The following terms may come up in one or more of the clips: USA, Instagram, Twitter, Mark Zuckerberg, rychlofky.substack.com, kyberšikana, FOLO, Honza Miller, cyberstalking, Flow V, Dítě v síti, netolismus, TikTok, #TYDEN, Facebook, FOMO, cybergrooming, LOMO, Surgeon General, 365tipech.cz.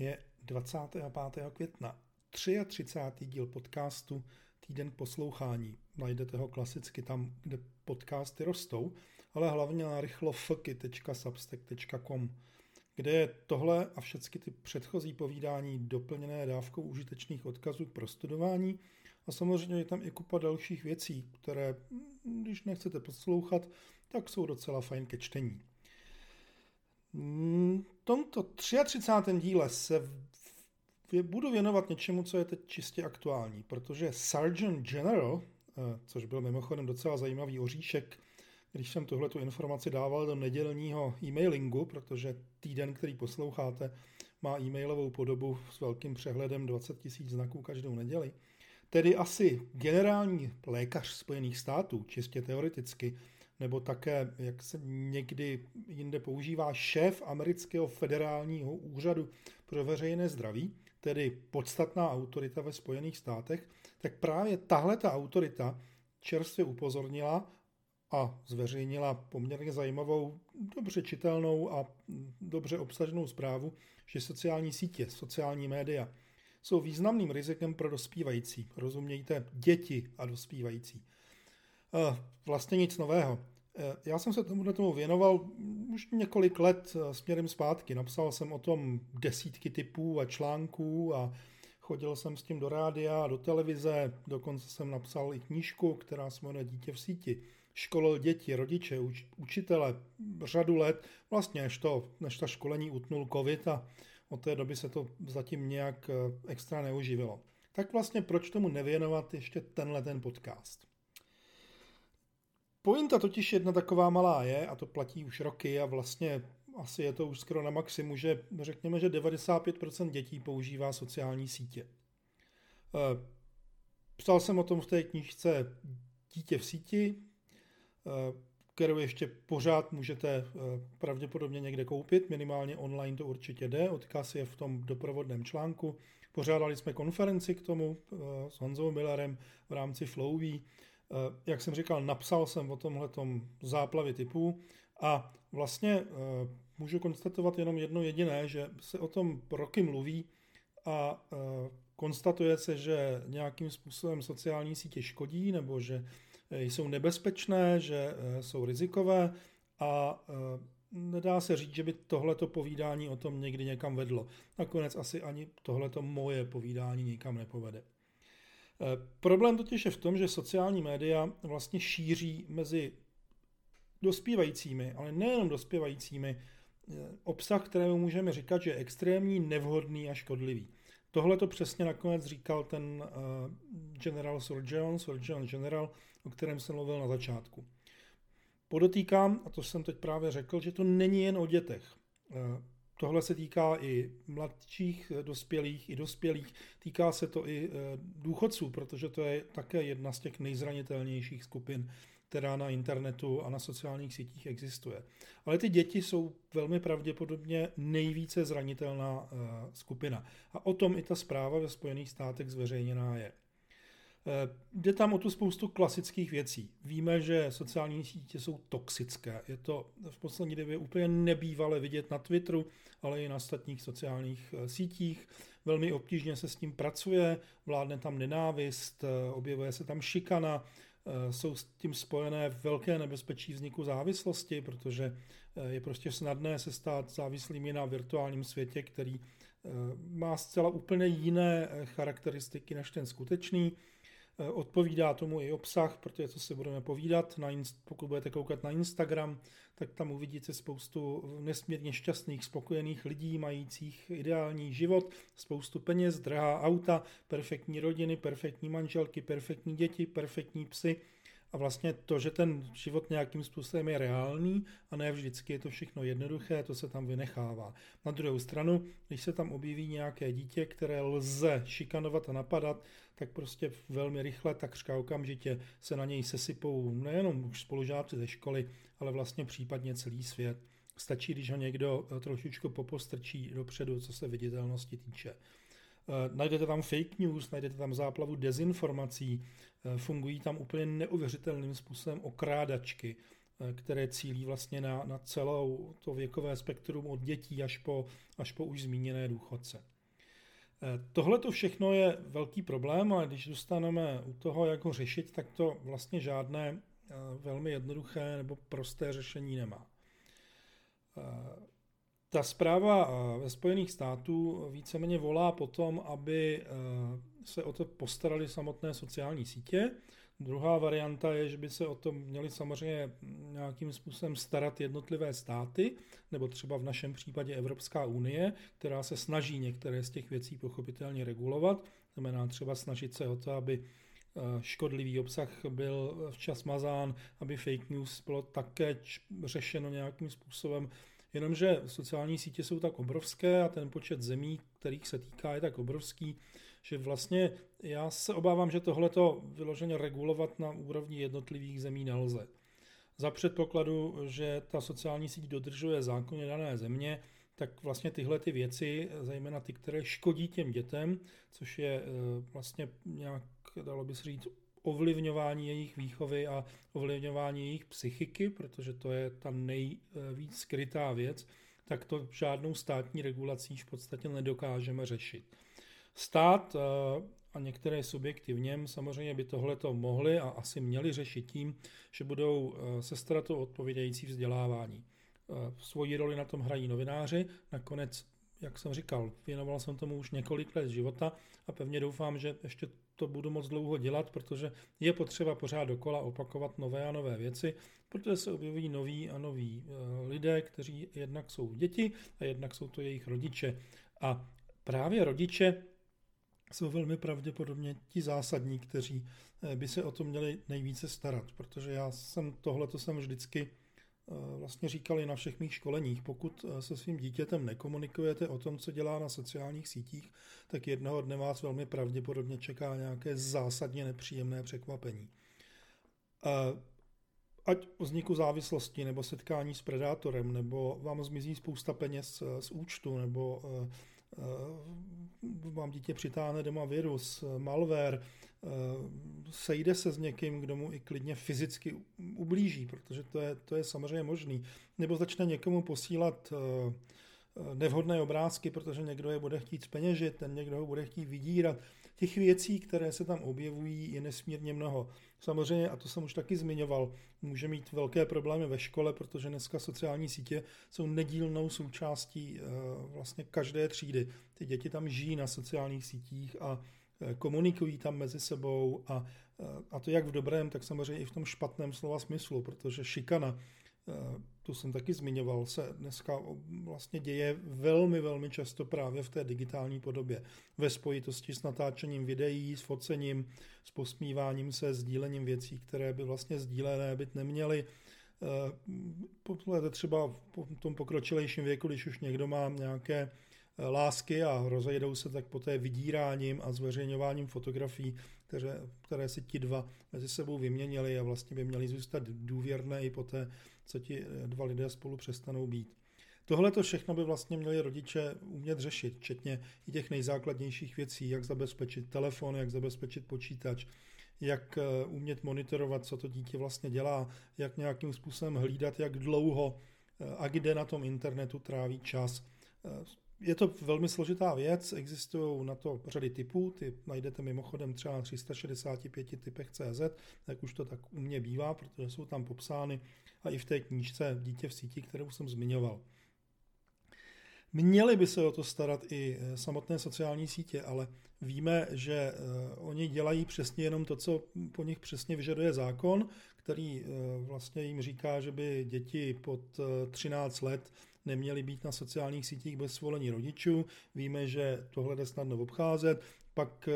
je 25. května, 33. díl podcastu Týden k poslouchání. Najdete ho klasicky tam, kde podcasty rostou, ale hlavně na rychlofky.substack.com, kde je tohle a všechny ty předchozí povídání doplněné dávkou užitečných odkazů k prostudování a samozřejmě je tam i kupa dalších věcí, které, když nechcete poslouchat, tak jsou docela fajn ke čtení. V tomto 33. díle se budu věnovat něčemu, co je teď čistě aktuální, protože Surgeon General, což byl mimochodem docela zajímavý oříšek, když jsem tuhletu informaci dával do nedělního e-mailingu, protože týden, který posloucháte, má e-mailovou podobu s velkým přehledem 20 000 znaků každou neděli, tedy asi generální lékař Spojených států, čistě teoreticky, nebo také, jak se někdy jinde používá, šéf amerického federálního úřadu pro veřejné zdraví, tedy podstatná autorita ve Spojených státech, tak právě tahleta autorita čerstvě upozornila a zveřejnila poměrně zajímavou, dobře čitelnou a dobře obsaženou zprávu, že sociální sítě, sociální média jsou významným rizikem pro dospívající, rozumějte děti a dospívající. Vlastně nic nového. Já jsem se tomu věnoval už několik let směrem zpátky. Napsal jsem o tom desítky typů a článků a chodil jsem s tím do rádia, do televize, dokonce jsem napsal i knížku, která se jmenuje Dítě v síti. Školil děti, rodiče, učitele řadu let, vlastně než ta školení utnul covid a od té doby se to zatím nějak extra neuživilo. Tak vlastně proč tomu nevěnovat ještě ten podcast? Pointa totiž jedna taková malá je, a to platí už roky a vlastně asi je to už skoro na maximu, že řekněme, že 95% dětí používá sociální sítě. Psal jsem o tom v té knížce Dítě v síti, kterou ještě pořád můžete pravděpodobně někde koupit, minimálně online to určitě jde, odkaz je v tom doprovodném článku. Pořádali jsme konferenci k tomu s Honzou Millerem v rámci Flow V. Jak jsem říkal, napsal jsem o tomhletom záplavě typů a vlastně můžu konstatovat jenom jedno jediné, že se o tom roky mluví a konstatuje se, že nějakým způsobem sociální sítě škodí nebo že jsou nebezpečné, že jsou rizikové a nedá se říct, že by tohleto povídání o tom někdy někam vedlo. Nakonec asi ani tohleto moje povídání nikam nepovede. Problém totiž je v tom, že sociální média vlastně šíří mezi dospívajícími, ale nejenom dospívajícími, obsah, kterému můžeme říkat, že je extrémní, nevhodný a škodlivý. Tohle to přesně nakonec říkal ten Surgeon General, o kterém jsem mluvil na začátku. Podotýkám, a to jsem teď právě řekl, že to není jen o dětech. Tohle se týká i mladších dospělých, i dospělých. Týká se to i důchodců, protože to je také jedna z těch nejzranitelnějších skupin, která na internetu a na sociálních sítích existuje. Ale ty děti jsou velmi pravděpodobně nejvíce zranitelná skupina. A o tom i ta zpráva ve Spojených státech zveřejněná je. Jde tam o tu spoustu klasických věcí. Víme, že sociální sítě jsou toxické. Je to v poslední době úplně nebývale vidět na Twitteru, ale i na ostatních sociálních sítích. Velmi obtížně se s tím pracuje, vládne tam nenávist, objevuje se tam šikana, jsou s tím spojené velké nebezpečí vzniku závislosti, protože je prostě snadné se stát závislými na virtuálním světě, který má zcela úplně jiné charakteristiky než ten skutečný. Odpovídá tomu i obsah, protože co si budeme povídat, pokud budete koukat na Instagram, tak tam uvidíte spoustu nesmírně šťastných, spokojených lidí, majících ideální život, spoustu peněz, drahá auta, perfektní rodiny, perfektní manželky, perfektní děti, perfektní psy. A vlastně to, že ten život nějakým způsobem je reálný a ne vždycky je to všechno jednoduché, to se tam vynechává. Na druhou stranu, když se tam objeví nějaké dítě, které lze šikanovat a napadat, tak prostě velmi rychle, takřka okamžitě se na něj sesypou nejenom už spolužáci ze školy, ale vlastně případně celý svět. Stačí, když ho někdo trošičku popostrčí dopředu, co se viditelnosti týče. Najdete tam fake news, najdete tam záplavu dezinformací, fungují tam úplně neuvěřitelným způsobem okrádačky, které cílí vlastně na celou to věkové spektrum od dětí až po už zmíněné důchodce. Tohle to všechno je velký problém, ale když zůstaneme u toho, jak ho řešit, tak to vlastně žádné velmi jednoduché nebo prosté řešení nemá. Ta zpráva ve Spojených států víceméně volá po tom, aby se o to postaraly samotné sociální sítě. Druhá varianta je, že by se o to měly samozřejmě nějakým způsobem starat jednotlivé státy, nebo třeba v našem případě Evropská unie, která se snaží některé z těch věcí pochopitelně regulovat. Znamená třeba snažit se o to, aby škodlivý obsah byl včas mazán, aby fake news bylo také řešeno nějakým způsobem. Jenomže sociální sítě jsou tak obrovské a ten počet zemí, kterých se týká, je tak obrovský, že vlastně já se obávám, že tohleto vyloženě regulovat na úrovni jednotlivých zemí nelze. Za předpokladu, že ta sociální síť dodržuje zákony dané země, tak vlastně tyhle ty věci, zejména ty, které škodí těm dětem, což je vlastně nějak, dalo by se říct, ovlivňování jejich výchovy a ovlivňování jejich psychiky, protože to je ta nejvíc skrytá věc, tak to žádnou státní regulací v podstatě nedokážeme řešit. Stát a některé subjekty v něm samozřejmě by tohleto mohli a asi měli řešit tím, že budou se starat o odpovědějící vzdělávání. Svoji roli na tom hrají novináři, nakonec, jak jsem říkal, věnoval jsem tomu už několik let života a pevně doufám, že ještě to budu moc dlouho dělat, protože je potřeba pořád dokola opakovat nové a nové věci, protože se objevují noví a noví lidé, kteří jednak jsou děti a jednak jsou to jejich rodiče. A právě rodiče jsou velmi pravděpodobně ti zásadní, kteří by se o to měli nejvíce starat, protože já jsem tohleto vždycky vlastně říkal i na všech mých školeních. Pokud se svým dítětem nekomunikujete o tom, co dělá na sociálních sítích, tak jednoho dne vás velmi pravděpodobně čeká nějaké zásadně nepříjemné překvapení. Ať o vzniku závislosti, nebo setkání s predátorem, nebo vám zmizí spousta peněz z účtu, nebo vám dítě přitáhne doma virus, malware, sejde se s někým, kdo mu i klidně fyzicky ublíží, protože to je samozřejmě možný. Nebo začne někomu posílat nevhodné obrázky, protože někdo je bude chtít zpeněžit, ten někdo ho bude chtít vydírat. Těch věcí, které se tam objevují, je nesmírně mnoho. Samozřejmě, a to jsem už taky zmiňoval, může mít velké problémy ve škole, protože dneska sociální sítě jsou nedílnou součástí vlastně každé třídy. Ty děti tam žijí na sociálních sítích a komunikují tam mezi sebou a to jak v dobrém, tak samozřejmě i v tom špatném slova smyslu, protože šikana, tu jsem taky zmiňoval, se dneska vlastně děje velmi, velmi často právě v té digitální podobě. Ve spojitosti s natáčením videí, s focením, s posmíváním se, sdílením věcí, které by vlastně sdílené být neměly. Třeba v tom pokročilejším věku, když už někdo má nějaké lásky a rozejdou se, tak poté vydíráním a zveřejňováním fotografií, které si ti dva mezi sebou vyměnili a vlastně by měly zůstat důvěrné i poté, co ti dva lidé spolu přestanou být. Tohle to všechno by vlastně měli rodiče umět řešit, včetně i těch nejzákladnějších věcí, jak zabezpečit telefon, jak zabezpečit počítač, jak umět monitorovat, co to dítě vlastně dělá, jak nějakým způsobem hlídat, jak dlouho a kde na tom internetu tráví čas. Je to velmi složitá věc, existují na to řady typů, ty najdete mimochodem třeba na 365tipech.cz, tak už to tak u mě bývá, protože jsou tam popsány a i v té knížce Dítě v síti, kterou jsem zmiňoval. Měly by se o to starat i samotné sociální sítě, ale víme, že oni dělají přesně jenom to, co po nich přesně vyžaduje zákon, který vlastně jim říká, že by děti pod 13 let neměli být na sociálních sítích bez svolení rodičů. Víme, že tohle jde snadno obcházet. Pak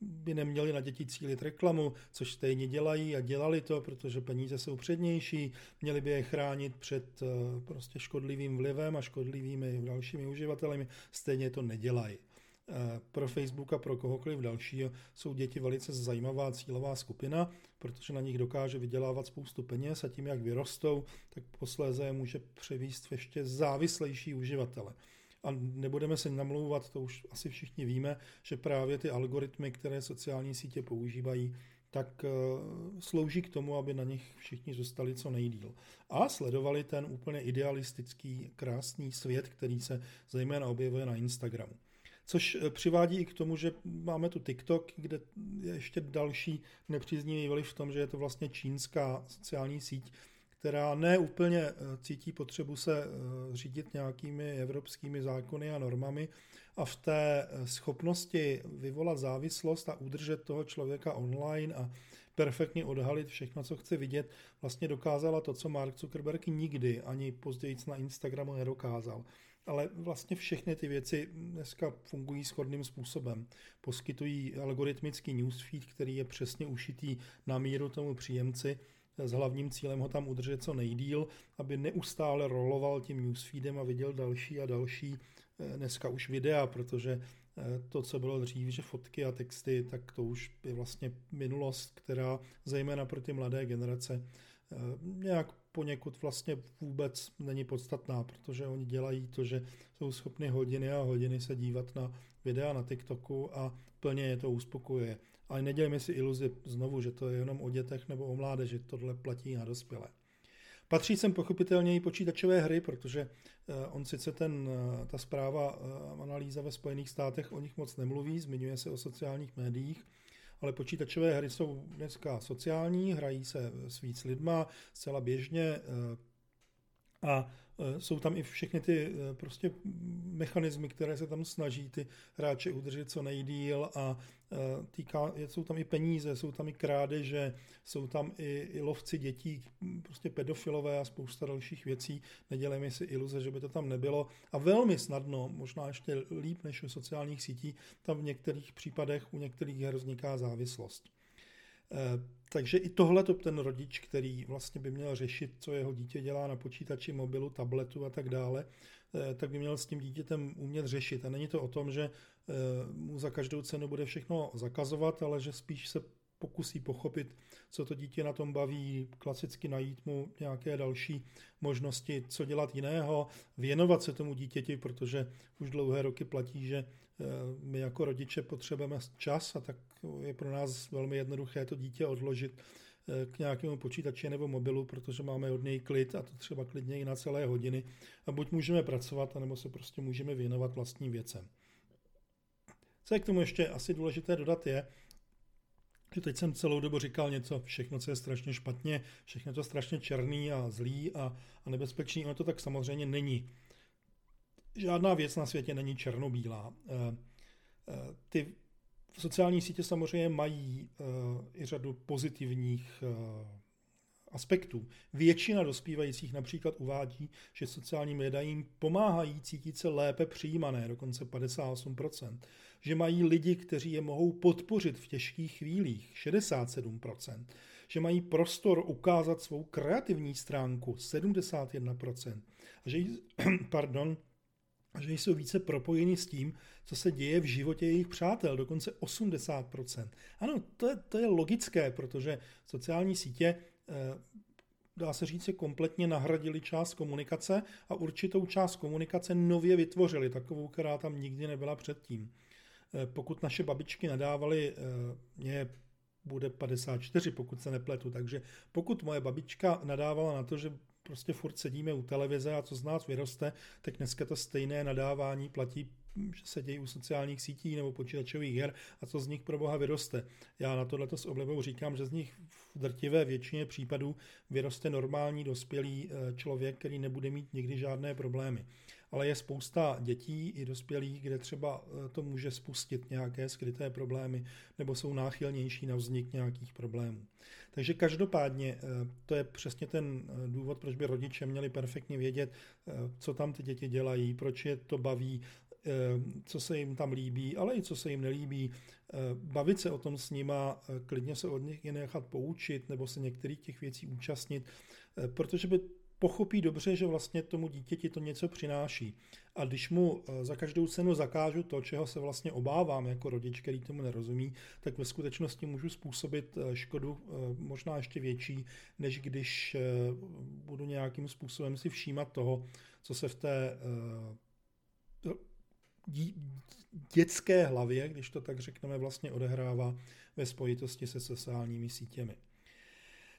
by neměli na děti cílit reklamu, což stejně dělají a dělali to, protože peníze jsou přednější. Měli by je chránit před prostě škodlivým vlivem a škodlivými dalšími uživateli. Stejně to nedělají. Pro Facebook a pro kohokoliv dalšího jsou děti velice zajímavá cílová skupina, protože na nich dokáže vydělávat spoustu peněz a tím, jak vyrostou, tak posléze je může převést ještě závislejší uživatele. A nebudeme se namlouvat, to už asi všichni víme, že právě ty algoritmy, které sociální sítě používají, tak slouží k tomu, aby na nich všichni zůstali co nejdýl. A sledovali ten úplně idealistický, krásný svět, který se zejména objevuje na Instagramu. Což přivádí i k tomu, že máme tu TikTok, kde je ještě další nepříznivý vliv v tom, že je to vlastně čínská sociální síť, která ne úplně cítí potřebu se řídit nějakými evropskými zákony a normami a v té schopnosti vyvolat závislost a udržet toho člověka online a perfektně odhalit všechno, co chce vidět, vlastně dokázala to, co Mark Zuckerberg nikdy ani později na Instagramu nedokázal. Ale vlastně všechny ty věci dneska fungují shodným způsobem. Poskytují algoritmický newsfeed, který je přesně ušitý na míru tomu příjemci, s hlavním cílem ho tam udržet co nejdýl, aby neustále roloval tím newsfeedem a viděl další a další dneska už videa, protože to, co bylo dřív, že fotky a texty, tak to už je vlastně minulost, která zejména pro ty mladé generace nějak poněkud vlastně vůbec není podstatná, protože oni dělají to, že jsou schopni hodiny a hodiny se dívat na videa na TikToku a plně je to uspokojuje. Ale nedělejme si iluzi znovu, že to je jenom o dětech nebo o mládeži, tohle platí na dospělé. Patří sem pochopitelně i počítačové hry, protože on sice ta zpráva, analýza ve Spojených státech o nich moc nemluví, zmiňuje se o sociálních médiích, ale počítačové hry jsou dneska sociální, hrají se s víc lidma zcela běžně a jsou tam i všechny ty prostě mechanismy, které se tam snaží ty hráče udržet co nejdýl a jsou tam i peníze, jsou tam i krádeže, jsou tam i lovci dětí, prostě pedofilové a spousta dalších věcí. Nedělejme si iluze, že by to tam nebylo. A velmi snadno, možná ještě líp než u sociálních sítí, tam v některých případech u některých her vzniká závislost. Takže i tohle to ten rodič, který vlastně by měl řešit, co jeho dítě dělá na počítači, mobilu, tabletu a tak dále, tak by měl s tím dítětem umět řešit. A není to o tom, že mu za každou cenu bude všechno zakazovat, ale že spíš se pokusí pochopit, co to dítě na tom baví, klasicky najít mu nějaké další možnosti, co dělat jiného, věnovat se tomu dítěti, protože už dlouhé roky platí, že my jako rodiče potřebujeme čas a tak je pro nás velmi jednoduché to dítě odložit k nějakému počítači nebo mobilu, protože máme od něj klid a to třeba klidně i na celé hodiny a buď můžeme pracovat, anebo se prostě můžeme věnovat vlastním věcem. Co je k tomu ještě asi důležité dodat je, že teď jsem celou dobu říkal něco, všechno, co je strašně špatně, všechno, co je strašně černý a zlý a nebezpečný, ono to tak samozřejmě není. Žádná věc na světě není černobílá. Ty sociální sítě samozřejmě mají i řadu pozitivních aspektů. Většina dospívajících například uvádí, že sociální média jim pomáhají cítit se lépe přijímané, dokonce 58%. Že mají lidi, kteří je mohou podpořit v těžkých chvílích, 67%. Že mají prostor ukázat svou kreativní stránku, 71%. A že, že jsou více propojeni s tím, co se děje v životě jejich přátel, dokonce 80%. Ano, to je logické, protože sociální sítě, dá se říct, se kompletně nahradili část komunikace a určitou část komunikace nově vytvořili, takovou, která tam nikdy nebyla předtím. Pokud naše babičky nadávaly, mě bude 54, pokud se nepletu, takže pokud moje babička nadávala na to, že prostě furt sedíme u televize a co z nás vyroste, tak dneska to stejné nadávání platí, že se dějí u sociálních sítí nebo počítačových her a co z nich pro boha vyroste. Já na tohleto s oblibou říkám, že z nich v drtivé většině případů vyroste normální dospělý člověk, který nebude mít nikdy žádné problémy. Ale je spousta dětí i dospělých, kde třeba to může spustit nějaké skryté problémy nebo jsou náchylnější na vznik nějakých problémů. Takže každopádně to je přesně ten důvod, proč by rodiče měli perfektně vědět, co tam ty děti dělají, proč je to baví, co se jim tam líbí, ale i co se jim nelíbí. Bavit se o tom s nima, klidně se od nich i nechat poučit nebo se některých těch věcí účastnit, protože by pochopí dobře, že vlastně tomu dítěti to něco přináší. A když mu za každou cenu zakážu to, čeho se vlastně obávám jako rodič, který tomu nerozumí, tak ve skutečnosti můžu způsobit škodu možná ještě větší, než když budu nějakým způsobem si všímat toho, co se v té dětské hlavě, když to tak řekneme, vlastně odehrává ve spojitosti se sociálními sítěmi.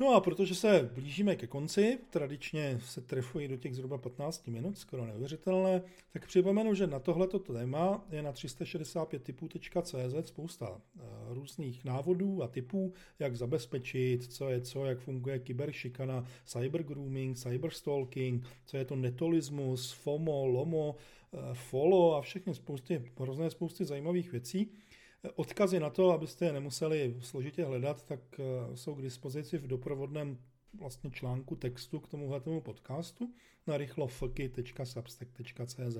No a protože se blížíme ke konci, tradičně se trefuji do těch zhruba 15 minut, skoro neuvěřitelné, tak připomenu, že na tohleto téma je na 365tipech.cz spousta různých návodů a tipů, jak zabezpečit, co je co, jak funguje kyberšikana, cybergrooming, cyberstalking, co je to netolismus, FOMO, LOMO, FOLO a všechny hrozné spousty zajímavých věcí. Odkazy na to, abyste je nemuseli složitě hledat, tak jsou k dispozici v doprovodném vlastně článku textu k tomuhletému podcastu na rychlofky.substack.cz.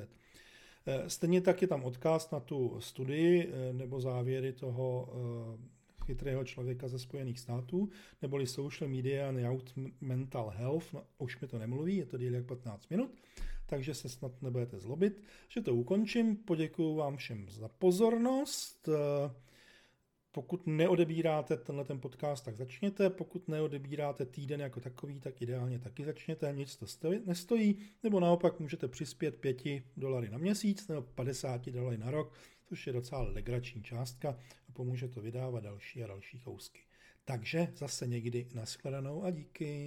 Stejně tak je tam odkaz na tu studii nebo závěry toho chytrého člověka ze Spojených států, neboli Social Media and Out Mental Health, no, už mi to nemluví, je to díl jak 15 minut, takže se snad nebudete zlobit, že to ukončím. Poděkuju vám všem za pozornost. Pokud neodebíráte tenhle podcast, tak začněte. Pokud neodebíráte týden jako takový, tak ideálně taky začněte. Nic to nestojí. Nebo naopak můžete přispět $5 na měsíc nebo $50 na rok, což je docela legrační částka a pomůže to vydávat další a další kousky. Takže zase někdy nashledanou a díky.